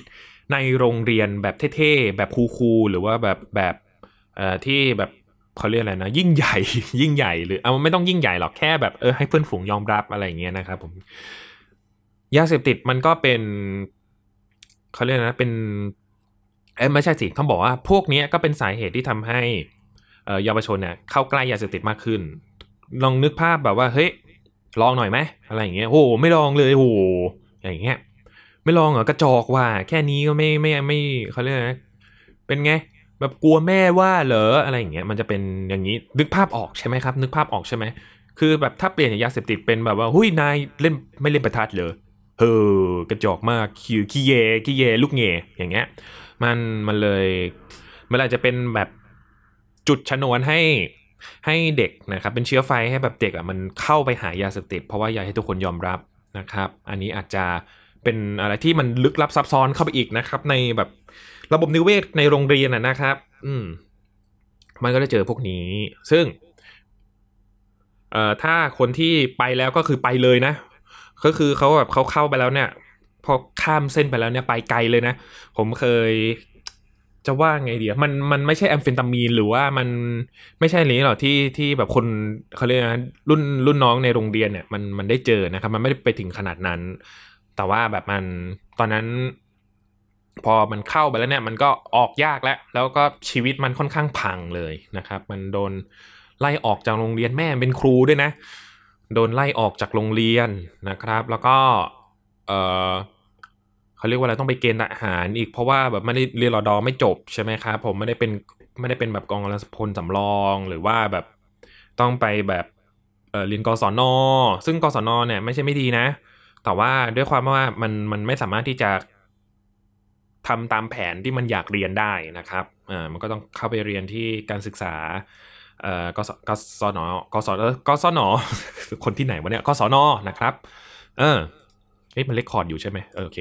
ในโรงเรียนแบบเท่ๆแบบคูลๆหรือว่าแบบแบบเอ่อที่แบบเขาเรียกอะไรนะยิ่งใหญ่ยิ่งใหญ่หรือเอาไม่ต้องยิ่งใหญ่หรอกแค่แบบเออให้เพื่อนฝูงยอมรับอะไรอย่างเงี้ยนะครับผมยาเสพติดมันก็เป็นเขาเรียกนะเป็นเอ้ไม่ใช่สิต้องบอกว่าพวกนี้ก็เป็นสาเหตุที่ทำให้เยาวชนเนี่ยเข้าใกล้ยาเสพติดมากขึ้นลองนึกภาพแบบว่าเฮ้ยลองหน่อยไหมอะไรอย่างเงี้ยโอ้ไม่ลองเลยโอ้อย่างเงี้ยไม่ลองเหรอกระจอกว่าแค่นี้ก็ไม่ไม่ไม่เขาเรียกนะเป็นไงแบบกลัวแม่ว่าเหรออะไรอย่างเงี้ยมันจะเป็นอย่างนี้นึกภาพออกใช่ไหมครับนึกภาพออกใช่ไหมคือแบบถ้าเปลี่ยนจากยาเสพติดเป็นแบบว่าหุ้ยนายเล่นไม่เล่นประทัดเหรอเฮ้อกระจอกมากขี้ขี้เยขี้เยลูกเงยอย่างเงี้ยมันมันเลยมันอาจจะเป็นแบบจุดชนวนให้ให้เด็กนะครับเป็นเชื้อไฟให้แบบเด็กอ่ะมันเข้าไปหายาเสพติดเพราะว่าอยากให้ทุกคนยอมรับนะครับอันนี้อาจจะเป็นอะไรที่มันลึกลับซับซ้อนเข้าไปอีกนะครับในแบบระบบนิเวศในโรงเรียนนะครับอืมมันก็จะเจอพวกนี้ซึ่งเอ่อถ้าคนที่ไปแล้วก็คือไปเลยนะก็คือเขาแบบเขาเข้าไปแล้วเนี่ย พอข้ามเส้นไปแล้วเนี่ยไปไกลเลยนะผมเคยจะว่าไงดีมันมันไม่ใช่แอมเฟตามีนหรือว่ามันไม่ใช่อะไรหรอกที่ที่แบบคนเขาเรียกนะรุ่นรุ่นน้องในโรงเรียนเนี่ยมันมันได้เจอนะครับมันไม่ได้ไปถึงขนาดนั้นแต่ว่าแบบมันตอนนั้นพอมันเข้าไปแล้วเนี่ยมันก็ออกยากแล้วแล้วก็ชีวิตมันค่อนข้างพังเลยนะครับมันโดนไล่ออกจากโรงเรียนแม่เป็นครูด้วยนะโดนไล่ออกจากโรงเรียนนะครับแล้วก็เออเขาเรียกว่าอะไรต้องไปเกณฑ์ทหารอีกเพราะว่าแบบไม่ได้เรียนรอดอไม่จบใช่ไหมครับผมไม่ได้เป็นไม่ได้เป็นแบบกองกำลังพลสำรองหรือว่าแบบต้องไปแบบเออเรียนกศน.ซึ่งกศน.เนี่ยไม่ใช่ไม่ดีนะแต่ว่าด้วยความว่ามันมันไม่สามารถที่จะทำตามแผนที่มันอยากเรียนได้นะครับอ่ามันก็ต้องเข้าไปเรียนที่การศึกษาเอ่อกศกศนกศกศนคนที่ไหนวะเนี่ยกศนนะครับเออเอ๊ะมันเรคคอร์ดอยู่ใช่ไหมเออโอเค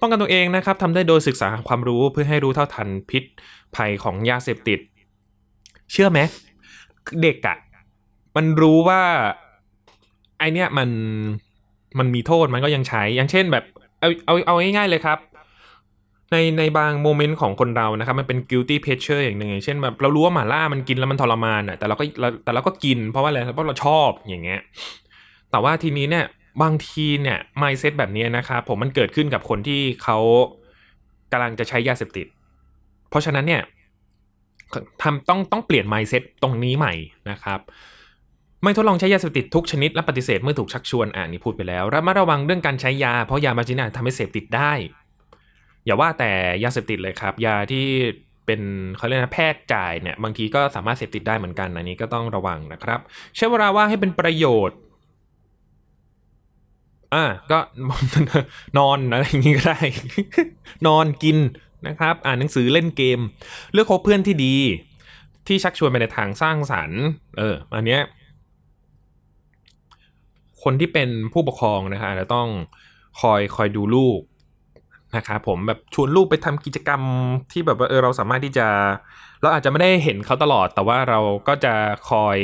ป้องกันตัวเองนะครับทำได้โดยศึกษาความรู้เพื่อให้รู้เท่าทันพิษภัยของยาเสพติดเชื่อไหมเด็กอะมันรู้ว่าไอเนี้ยมันมันมีโทษมันก็ยังใช้อย่างเช่นแบบเอาเอาเอาง่ายๆเลยครับในในบางโมเมนต์ของคนเรานะครับมันเป็น guilty pleasure อย่างหนึ่งอย่างเช่นแบบเรารู้ว่าหม่าล่ามันกินแล้วมันทรมานอ่ะแต่เราก็แต่เราก็กินเพราะว่าอะไรเพราะเราชอบอย่างเงี้ยแต่ว่าทีนี้เนี่ยบางทีเนี่ย mindset แบบนี้นะครับผมมันเกิดขึ้นกับคนที่เขากำลังจะใช้ยาเสพติดเพราะฉะนั้นเนี่ยทำต้องต้องเปลี่ยน mindset ตรงนี้ใหม่นะครับไม่ทดลองใช้ยาเสพติดทุกชนิดและปฏิเสธเมื่อถูกชักชวนอ่านี่พูดไปแล้วระมัดระวังเรื่องการใช้ยาเพราะยามาจินาทำให้เสพติดได้อย่าว่าแต่ยาเสพติดเลยครับยาที่เป็นเขาเรียกนะแพทย์จ่ายเนี่ยบางทีก็สามารถเสพติดได้เหมือนกันอันนี้ก็ต้องระวังนะครับใช้เวลาว่างให้เป็นประโยชน์อ่าก็นอนอะไรอย่างนี้ก็ได้ นอนกินนะครับอ่านหนังสือเล่นเกมเลือกคบเพื่อนที่ดีที่ชักชวนไปในทางสร้างสรรค์เอออันเนี้ยคนที่เป็นผู้ปกครองนะคะจะต้องคอยคอยดูลูกนะครับผมแบบชวนลูกไปทำกิจกรรมที่แบบว่าเออเราสามารถที่จะเราอาจจะไม่ได้เห็นเขาตลอดแต่ว่าเราก็จะคอย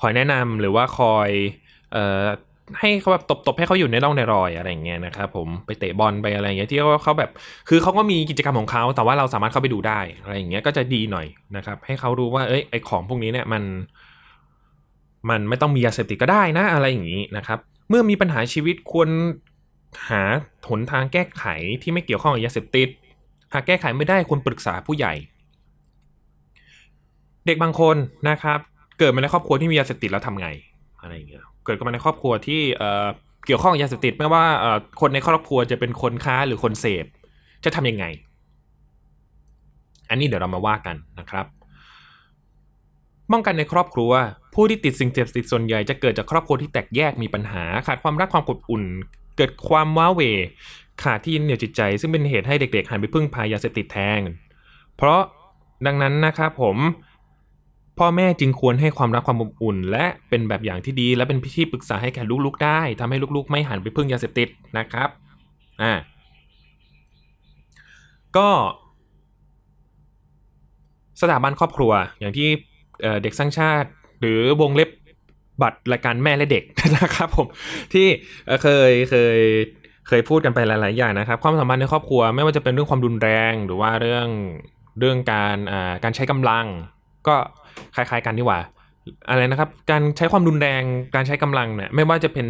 คอยแนะนำหรือว่าคอยเอ่อให้เขาแบบตบๆให้เขาอยู่ในร่องในรอยอะไรอย่างเงี้ยนะครับผมไปเตะบอลไปอะไรอย่างเงี้ยที่เขาแบบคือเขาก็มีกิจกรรมของเขาแต่ว่าเราสามารถเข้าไปดูได้อะไรอย่างเงี้ยก็จะดีหน่อยนะครับให้เขารู้ว่าเอ้ยไอของพวกนี้เนี่ยมันมันไม่ต้องมียาเสพติดก็ได้นะอะไรอย่างนี้นะครับเมื่อมีปัญหาชีวิตควรหาหนทางแก้ไขที่ไม่เกี่ยวข้องกับยาเสพติดหากแก้ไขไม่ได้ควรปรึกษาผู้ใหญ่เด็กบางคนนะครับเกิดมาในครอบครัวที่มียาเสพติดแล้วทำไงอะไรอย่างเงี้ยเกิดมาในครอบครัวที่เอ่อเกี่ยวข้องกับยาเสพติดไม่ว่าเอ่อคนในครอบครัวจะเป็นคนค้าหรือคนเสพจะทำยังไงอันนี้เดี๋ยวเรามาว่ากันนะครับป้องกันในครอบครัวผู้ที่ติดสิ่งเสพติดส่วนใหญ่จะเกิดจากครอบครัวที่แตกแยกมีปัญหาขาดความรักความอบอุ่นเกิดความว้าเหวขาดที่ยึดเหนี่ยวจิตใจซึ่งเป็นเหตุให้เด็กๆหันไปพึ่งพายาเสพติดแทนเพราะดังนั้นนะครับผมพ่อแม่จึงควรให้ความรักความอบอุ่นและเป็นแบบอย่างที่ดีและเป็นที่ปรึกษาให้แก่ลูกๆได้ทำให้ลูกๆไม่หันไปพึ่งยาเสพติดนะครับอ่าก็สถาบันครอบครัวอย่างที่เด็กสร้างชาติหรือวงเล็บบัตรรายการแม่และเด็กนะครับผมที่เคยเคยเคยพูดกันไปหลายๆอย่างนะครับความสัมพันธ์ในครอบครัวไม่ว่าจะเป็นเรื่องความรุนแรงหรือว่าเรื่องเรื่องการอ่าการใช้กำลังก็คล้ายๆกันนี่หว่าอะไรนะครับการใช้ความรุนแรงการใช้กำลังเนี่ยไม่ว่าจะเป็น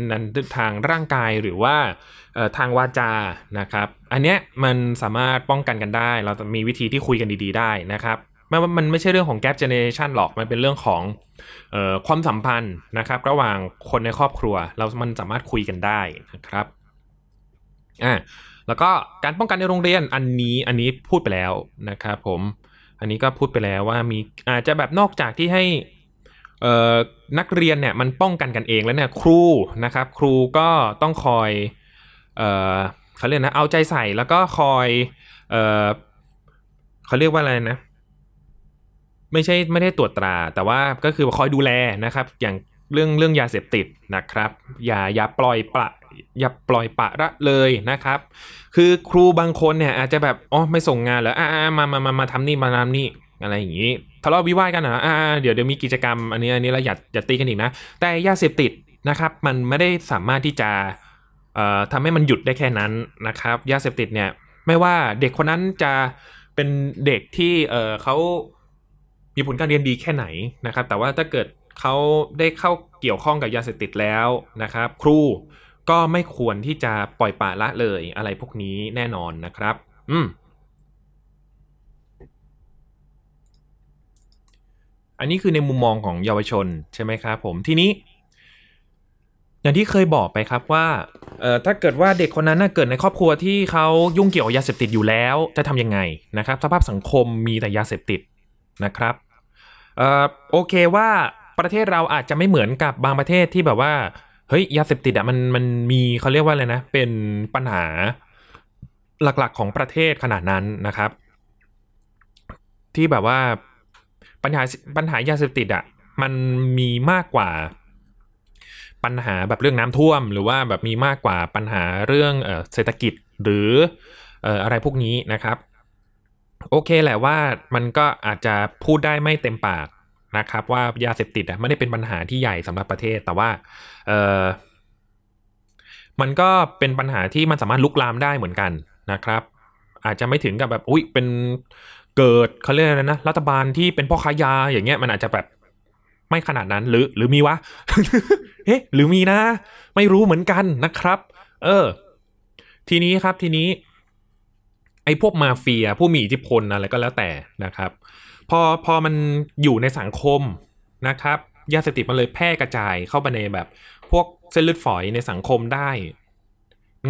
ทางร่างกายหรือว่าทางวาจานะครับอันเนี้ยมันสามารถป้องกันกันได้เรามีวิธีที่คุยกันดีๆได้นะครับมันมันไม่ใช่เรื่องของแกปเจเนเรชันหรอกมันเป็นเรื่องของเอ่อความสัมพันธ์นะครับระหว่างคนในครอบครัวเรามันสามารถคุยกันได้นะครับอ่าแล้วก็การป้องกันในโรงเรียนอันนี้อันนี้พูดไปแล้วนะครับผมอันนี้ก็พูดไปแล้วว่ามีอาจจะแบบนอกจากที่ให้เอ่อนักเรียนเนี่ยมันป้องกันกันเองแล้วเนี่ยครูนะครับครูก็ต้องคอยเอ่อเขาเรียกนะเอาใจใส่แล้วก็คอยเอ่อเขาเรียกว่าอะไรนะไม่ใช่ไม่ได้ตรวจตราแต่ว่าก็คือคอยดูแลนะครับอย่างเรื่องเรื่องยาเสพติดนะครับอย่าอย่าปล่อยปละอย่าปล่อยปะละเลยนะครับคือครูบางคนเนี่ยอาจจะแบบอ๋อไม่ส่งงานเหรออ่ามามามามาทำนี่มาทำนี่อะไรอย่างนี้ทะเลาะวิวาทกันเหรออ่าเดี๋ยวเดี๋ยวมีกิจกรรมอันนี้อันนี้เราอย่าอย่าตีกันอีกนะแต่ยาเสพติดนะครับมันไม่ได้สามารถที่จะ ทำให้มันหยุดได้แค่นั้นนะครับยาเสพติดเนี่ยไม่ว่าเด็กคนนั้นจะเป็นเด็กที่เอ่อเขามีผลการเรียนดีแค่ไหนนะครับแต่ว่าถ้าเกิดเขาได้เข้าเกี่ยวข้องกับยาเสพติดแล้วนะครับครูก็ไม่ควรที่จะปล่อยปละละเลยอะไรพวกนี้แน่นอนนะครับอืมอันนี้คือในมุมมองของเยาวชนใช่ไหมครับผมทีนี้อย่างที่เคยบอกไปครับว่าเอ่อถ้าเกิดว่าเด็กคนนั้นน่ะเกิดในครอบครัวที่เขายุ่งเกี่ยวกับยาเสพติดอยู่แล้วจะทำยังไงนะครับสภาพสังคมมีแต่ยาเสพติดนะครับเอ่อโอเคว่าประเทศเราอาจจะไม่เหมือนกับบางประเทศที่แบบว่าเฮ้ยยาเสพติดอ่ะมันมันมีเขาเรียกว่าอะไรนะเป็นปัญหาหลักๆของประเทศขนาดนั้นนะครับที่แบบว่าปัญหาปัญหายาเสพติดอ่ะมันมีมากกว่าปัญหาแบบเรื่องน้ำท่วมหรือว่าแบบมีมากกว่าปัญหาเรื่องเอ่อเศรษฐกิจหรือเอ่ออะไรพวกนี้นะครับโอเคแหละว่ามันก็อาจจะพูดได้ไม่เต็มปากนะครับว่ายาเสพติดอ่ะไม่ได้เป็นปัญหาที่ใหญ่สำหรับประเทศแต่ว่าเอ่อมันก็เป็นปัญหาที่มันสามารถลุกลามได้เหมือนกันนะครับอาจจะไม่ถึงกับแบบอุ้ยเป็นเกิดเขาเรียกอะไรนะรัฐบาลที่เป็นพ่อค้ายาอย่างเงี้ยมันอาจจะแบบไม่ขนาดนั้นหรือหรือมีวะเฮ้หรือมีนะไม่รู้เหมือนกันนะครับเออทีนี้ครับทีนี้ไอ้พวกมาเฟียผู้มีอิทธิพลอะไรก็แล้วแต่นะครับพอพอมันอยู่ในสังคมนะครับยาเสพติดมันเลยแพร่กระจายเข้าไปในแบบพวกเส้นเลือดฝอยในสังคมได้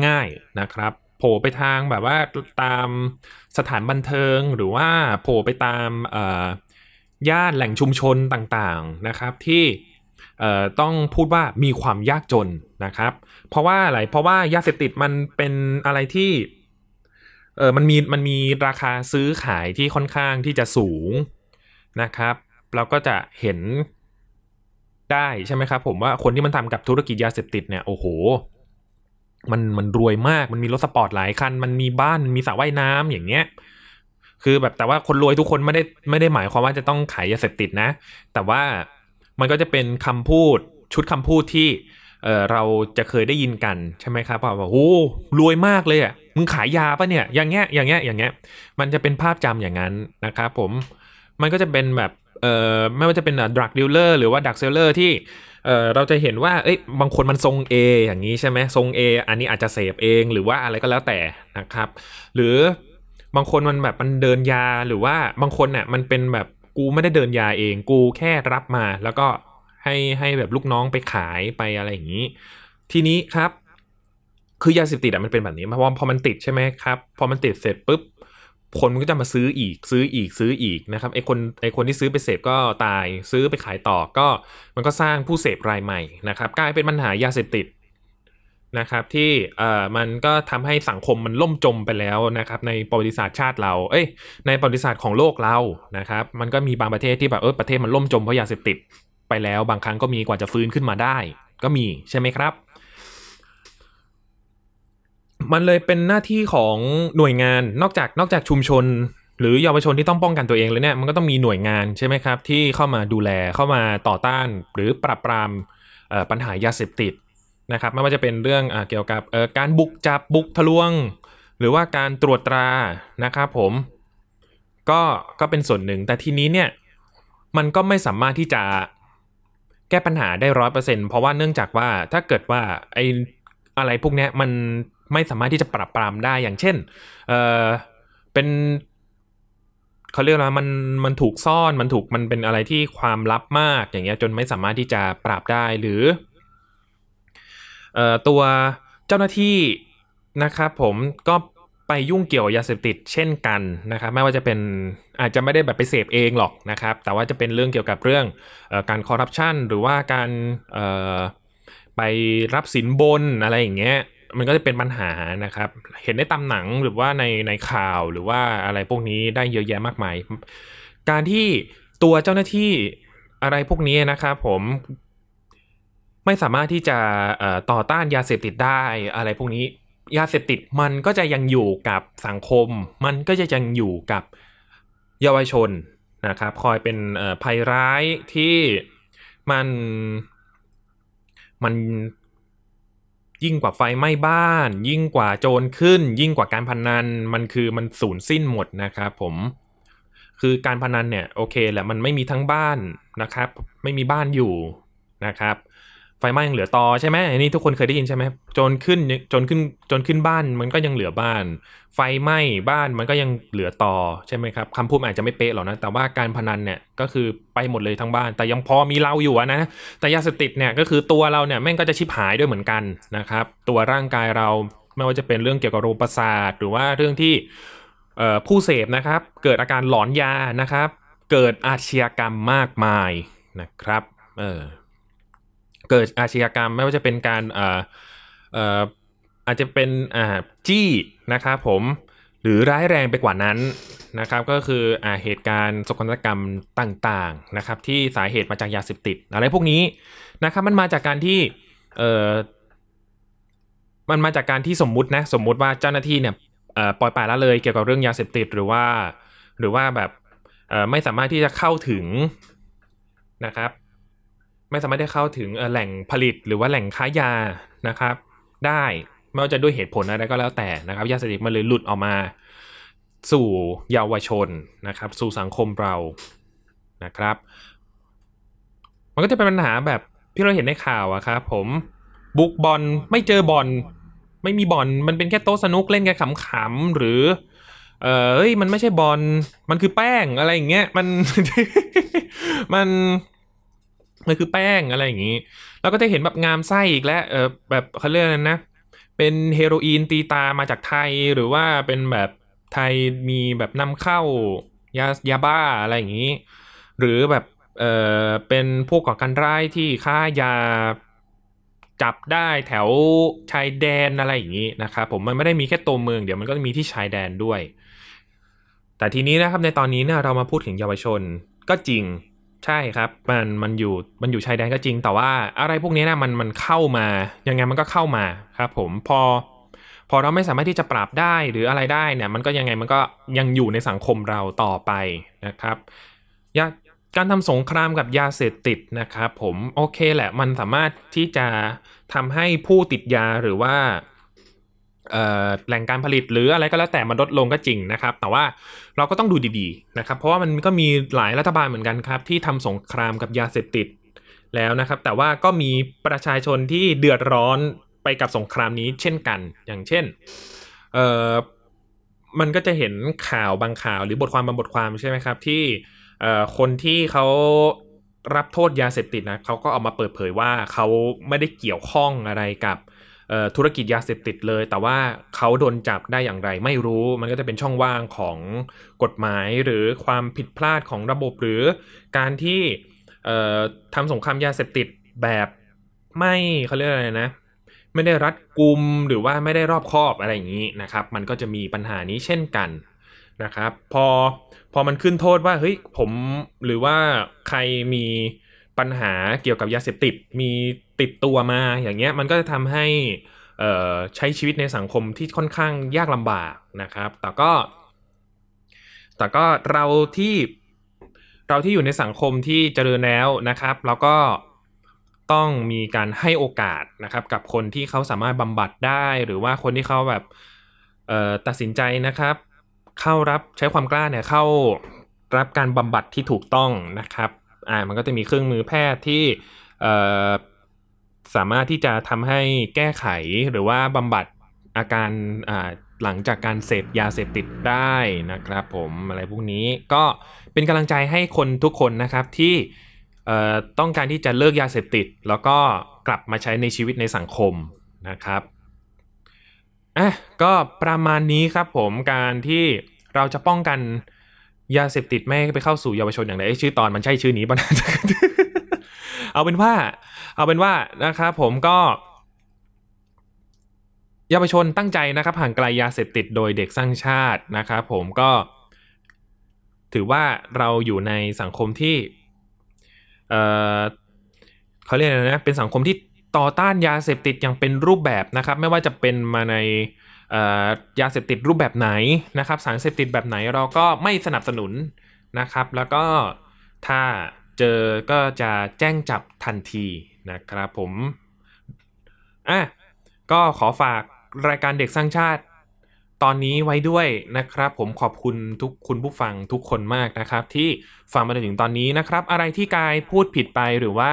ง่ายนะครับโผล่ไปทางแบบว่าตามสถานบันเทิงหรือว่าโผล่ไปตามเอ่อย่านแหล่งชุมชนต่างๆนะครับที่เอ่อต้องพูดว่ามีความยากจนนะครับเพราะว่าอะไรเพราะว่ายาเสพติดมันเป็นอะไรที่เออมันมีมันมีราคาซื้อขายที่ค่อนข้างที่จะสูงนะครับเราก็จะเห็นได้ใช่ไหมครับผมว่าคนที่มันทำกับธุรกิจยาเสพติดเนี่ยโอ้โหมันมันรวยมากมันมีรถสปอร์ตหลายคันมันมีบ้านมันมีสระว่ายน้ำอย่างเงี้ยคือแบบแต่ว่าคนรวยทุกคนไม่ได้ไม่ได้หมายความว่าจะต้องขายยาเสพติดนะแต่ว่ามันก็จะเป็นคำพูดชุดคำพูดที่เออเราจะเคยได้ยินกันใช่ไหมครับว่าแบบโอ้รวยมากเลยอ่ะมึงขายยาป่ะเนี่ยอย่างเงี้ยอย่างเงี้ยอย่างเงี้ยมันจะเป็นภาพจำอย่างนั้นนะครับผมมันก็จะเป็นแบบเออไม่ว่าจะเป็นดรักดีลเลอร์หรือว่าดรักเซลเลอร์ที่เออเราจะเห็นว่าเอ้ยบางคนมันทรง A อย่างนี้ใช่ไหมทรง A อันนี้อาจจะเสพเองหรือว่าอะไรก็แล้วแต่นะครับหรือบางคนมันแบบมันเดินยาหรือว่าบางคนเนี่ยมันเป็นแบบกูไม่ได้เดินยาเองกูแค่รับมาแล้วก็ให้ให้แบบลูกน้องไปขายไปอะไรอย่างนี้ทีนี้ครับคือยาเสพติดอ่ะมันเป็นแบบนี้เพราะพอมันติดใช่ไหมครับพอมันติดเสร็จปุ๊บคนมันก็จะมาซื้ออีกซื้ออีกซื้ออีกนะครับไอคนไอคนที่ซื้อไปเสพก็ตายซื้อไปขายต่อก็มันก็สร้างผู้เสพรายใหม่นะครับกลายเป็นปัญหายาเสพติดนะครับที่เอ่อมันก็ทำให้สังคมมันล่มจมไปแล้วนะครับในประวัติศาสตร์ชาติเราเอ้ยในประวัติศาสตร์ของโลกเรานะครับมันก็มีบางประเทศที่แบบเออประเทศมันล่มจมเพราะยาเสพติดไปแล้วบางครั้งก็มีกว่าจะฟื้นขึ้นมาได้ก็มีใช่ไหมครับมันเลยเป็นหน้าที่ของหน่วยงานนอกจากนอกจากชุมชนหรือเยาวชนที่ต้องป้องกันตัวเองแล้วเนี่ยมันก็ต้องมีหน่วยงานใช่ไหมครับที่เข้ามาดูแลเข้ามาต่อต้านหรือปราบปรามปัญหายาเสพติดนะครับไม่ว่าจะเป็นเรื่องเกี่ยวกับการบุกจับบุกทะลวงหรือว่าการตรวจตรานะครับผมก็ก็เป็นส่วนหนึ่งแต่ทีนี้เนี่ยมันก็ไม่สามารถที่จะแก้ปัญหาได้ หนึ่งร้อยเปอร์เซ็นต์ เพราะว่าเนื่องจากว่าถ้าเกิดว่าไอ้อะไรพวกเนี้ยมันไม่สามารถที่จะปรับปรามได้อย่างเช่นเออเป็นเขาเรียกว่ามันมันถูกซ่อนมันถูกมันเป็นอะไรที่ความลับมากอย่างเงี้ยจนไม่สามารถที่จะปราบได้หรือเอ่อตัวเจ้าหน้าที่นะครับผมก็ไปยุ่งเกี่ยวกับยาเสพติดเช่นกันนะครับไม่ว่าจะเป็นอาจจะไม่ได้แบบไปเสพเองหรอกนะครับแต่ว่าจะเป็นเรื่องเกี่ยวกับเรื่องเอ่อการคอร์รัปชันหรือว่าการเอ่อไปรับสินบนอะไรอย่างเงี้ยมันก็จะเป็นปัญหานะครับเห็นได้ตามหนังหรือว่าในในข่าวหรือว่าอะไรพวกนี้ได้เยอะแยะมากมายการที่ตัวเจ้าหน้าที่อะไรพวกนี้นะครับผมไม่สามารถที่จะต่อต้านยาเสพติดได้อะไรพวกนี้ยาเสพติดมันก็จะยังอยู่กับสังคมมันก็จะยังอยู่กับเยาวชนนะครับคอยเป็นภัยร้ายที่มันมัน ยิ่งกว่าไฟไหม้บ้านยิ่งกว่าโจรขึ้นยิ่งกว่าการพนันมันคือมันสูญสิ้นหมดนะครับผมคือการพนันเนี่ยโอเคแหละมันไม่มีทั้งบ้านนะครับไม่มีบ้านอยู่นะครับไฟไหม้ยังเหลือตอใช่ไหมอันนี้ทุกคนเคยได้ยินใช่ไหมจนขึ้นจนขึ้นจนขึ้นบ้านมันก็ยังเหลือบ้านไฟไหม้บ้านมันก็ยังเหลือตอใช่ไหมครับคำพูดอาจจะไม่เป๊ะหรอกนะแต่ว่าการพนันเนี่ยก็คือไปหมดเลยทั้งบ้านแต่ยังพอมีเราอยู่นะแต่ยาเสพติดเนี่ยก็คือตัวเราเนี่ยแม่งก็จะชิบหายด้วยเหมือนกันนะครับตัวร่างกายเราไม่ว่าจะเป็นเรื่องเกี่ยวกับระบบประสาทหรือว่าเรื่องที่ผู้เสพนะครับเกิดอาการหลอนยานะครับเกิดอาชญากรรมมากมายนะครับเออเกิดอาชญากรรมไม่ว่าจะเป็นการเอ่อเอ่ออาจจะเป็นอ่าจี้นะครับผมหรือร้ายแรงไปกว่านั้นนะครับก็คืออ่าเหตุการณ์สกนาฏกรรมต่างๆนะครับที่สาเหตุมาจากยาเสพติดอะไรพวกนี้นะครับมันมาจากการที่เอ่อมันมาจากการที่สมมุตินะสมมุติว่าเจ้าหน้าที่เนี่ยเอ่อปล่อยปละละเลยเกี่ยวกับเรื่องยาเสพติดหรือว่าหรือว่าแบบเอ่อไม่สามารถที่จะเข้าถึงนะครับไม่สามารถได้เข้าถึงแหล่งผลิตหรือว่าแหล่งค้ายานะครับได้ไม่ว่าจะด้วยเหตุผลอะไรก็แล้วแต่นะครับยาเสพติดมันเลยหลุดออกมาสู่เยาวชนนะครับสู่สังคมเรานะครับมันก็จะเป็นปัญหาแบบที่เราเห็นในข่าวอะครับผมบุกบอลไม่เจอบอลไม่มีบอลมันเป็นแค่โต๊ะสนุกเล่นกันขำๆหรือเอ้ยมันไม่ใช่บอลมันคือแป้งอะไรอย่างเงี้ยมัน มันมันคือแป้งอะไรอย่างนี้แล้วก็จะเห็นแบบงามไส้อีกแล้วเออแบบเขาเรียกนั้นนะเป็นเฮโรอีนตีตามาจากไทยหรือว่าเป็นแบบไทยมีแบบนำเข้ายายาบ้าอะไรอย่างนี้หรือแบบเออเป็นผู้ก่อการร้ายที่ค้ายาจับได้แถวชายแดนอะไรอย่างนี้นะครับผมมันไม่ได้มีแค่ตัวเมืองเดี๋ยวมันก็มีที่ชายแดนด้วยแต่ทีนี้นะครับในตอนนี้เนี่ยเรามาพูดถึงเยาวชนก็จริงใช่ครับมันมันอยู่มันอยู่ชายแดนก็จริงแต่ว่าอะไรพวกนี้นะมันมันเข้ามายังไงมันก็เข้ามาครับผมพอพอเราไม่สามารถที่จะปราบได้หรืออะไรได้เนี่ยมันก็ยังไงมันก็ยังอยู่ในสังคมเราต่อไปนะครับยาการทำสงครามกับยาเสพติดนะครับผมโอเคแหละมันสามารถที่จะทำให้ผู้ติดยาหรือว่าแหล่งการผลิตหรืออะไรก็แล้วแต่มันลดลงก็จริงนะครับแต่ว่าเราก็ต้องดูดีๆนะครับเพราะว่ามันก็มีหลายรัฐบาลเหมือนกันครับที่ทำสงครามกับยาเสพติดแล้วนะครับแต่ว่าก็มีประชาชนที่เดือดร้อนไปกับสงครามนี้เช่นกันอย่างเช่นเอ่อมันก็จะเห็นข่าวบางข่าวหรือบทความบางบทความใช่ไหมครับที่เอ่อคนที่เขารับโทษยาเสพติดนะเขาก็ออกมาเปิดเผยว่าเขาไม่ได้เกี่ยวข้องอะไรกับธุรกิจยาเสพติดเลยแต่ว่าเขาโดนจับได้อย่างไรไม่รู้มันก็จะเป็นช่องว่างของกฎหมายหรือความผิดพลาดของระบบหรือการที่ทำสงครามยาเสพติดแบบไม่เขาเรียกอะไรนะไม่ได้รัดกุมหรือว่าไม่ได้รอบคอบอะไรอย่างนี้นะครับมันก็จะมีปัญหานี้เช่นกันนะครับพอพอมันขึ้นโทษว่าเฮ้ยผมหรือว่าใครมีปัญหาเกี่ยวกับยาเสพติดมีติดตัวมาอย่างเงี้ยมันก็จะทำให้ใช้ชีวิตในสังคมที่ค่อนข้างยากลำบากนะครับแต่ก็แต่ก็เราที่เราที่อยู่ในสังคมที่เจริญแล้วนะครับเราก็ต้องมีการให้โอกาสนะครับกับคนที่เขาสามารถบำบัดได้หรือว่าคนที่เขาแบบตัดสินใจนะครับเข้ารับใช้ความกล้าเนี่ยเข้ารับการบำบัดที่ถูกต้องนะครับอ่ามันก็จะมีเครื่องมือแพทย์ที่สามารถที่จะทำให้แก้ไขหรือว่าบำบัดอาการหลังจากการเสพยาเสพติดได้นะครับผมอะไรพวกนี้ก็เป็นกำลังใจให้คนทุกคนนะครับที่ต้องการที่จะเลิกยาเสพติดแล้วก็กลับมาใช้ในชีวิตในสังคมนะครับอ่ะก็ประมาณนี้ครับผมการที่เราจะป้องกันยาเสพติดไม่ไปเข้าสู่เยาวชนอย่างไรชื่อตอนมันใช่ชื่อนี้ป่ะนะ เอาเป็นว่าเอาเป็นว่านะครับผมก็เยาวชนตั้งใจนะครับห่างไกลยาเสพติดโดยเด็กสร้างชาตินะครับผมก็ถือว่าเราอยู่ในสังคมที่เอ่อเขาเรียกอะไรนะเป็นสังคมที่ต่อต้านยาเสพติดอย่างเป็นรูปแบบนะครับไม่ว่าจะเป็นมาในยาเสพติดรูปแบบไหนนะครับสารเสพติดแบบไหนเราก็ไม่สนับสนุนนะครับแล้วก็ถ้าเจอก็จะแจ้งจับทันทีนะครับผมอ่ะ ก็ขอฝากรายการเด็กสร้างชาติตอนนี้ไว้ด้วยนะครับผมขอบคุณทุกคุณผู้ฟังทุกคนมากนะครับที่ฟังมาจนถึงตอนนี้นะครับอะไรที่กายพูดผิดไปหรือว่า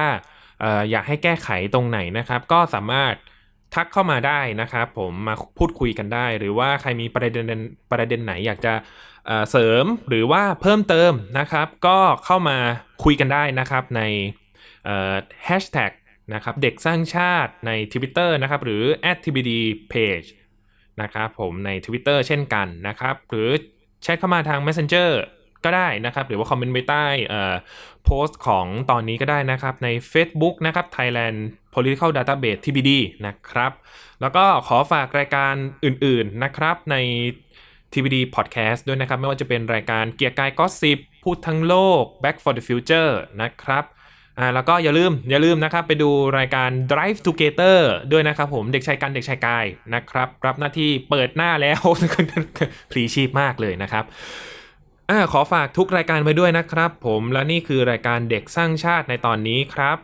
เอ่อ อยากให้แก้ไขตรงไหนนะครับก็สามารถทักเข้ามาได้นะครับผมมาพูดคุยกันได้หรือว่าใครมีประเด็นประเด็นไหนอยากจะเอ่อเสริมหรือว่าเพิ่มเติมนะครับก็เข้ามาคุยกันได้นะครับในเอ่อ hashtag นะครับเด็กสร้างชาติใน Twitter นะครับหรือ แอท ที บี ดี เพจ นะครับผมใน Twitter เช่นกันนะครับหรือแชทเข้ามาทาง Messenger ก็ได้นะครับหรือว่าคอมเมนต์ไว้ใต้เอ่อโพสต์ของตอนนี้ก็ได้นะครับใน Facebook นะครับ Thailand Political Database ที บี ดี นะครับแล้วก็ขอฝากรายการอื่นๆนะครับใน ที บี ดี Podcast ด้วยนะครับไม่ว่าจะเป็นรายการเกียร์กายก็สิบพูดทั้งโลก Back for the Future นะครับอ่าแล้วก็อย่าลืมอย่าลืมนะครับไปดูรายการ Drive Together ด้วยนะครับผมเด็กชายกันเด็กชายกายนะครับรับหน้าที่เปิดหน้าแล้ว พลีชีพมากเลยนะครับอ่าขอฝากทุกรายการไว้ด้วยนะครับผมและนี่คือรายการเด็กสร้างชาติในตอนนี้ครับ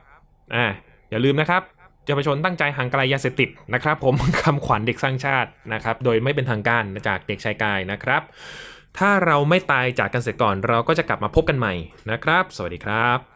อ่าอย่าลืมนะครับเยาวชนตั้งใจห่างไกลยาเสพติดนะครับผมคำขวัญเด็กสร้างชาตินะครับโดยไม่เป็นทางการจากเด็กชายกายนะครับถ้าเราไม่ตายจากกันเสียก่อนเราก็จะกลับมาพบกันใหม่นะครับสวัสดีครับ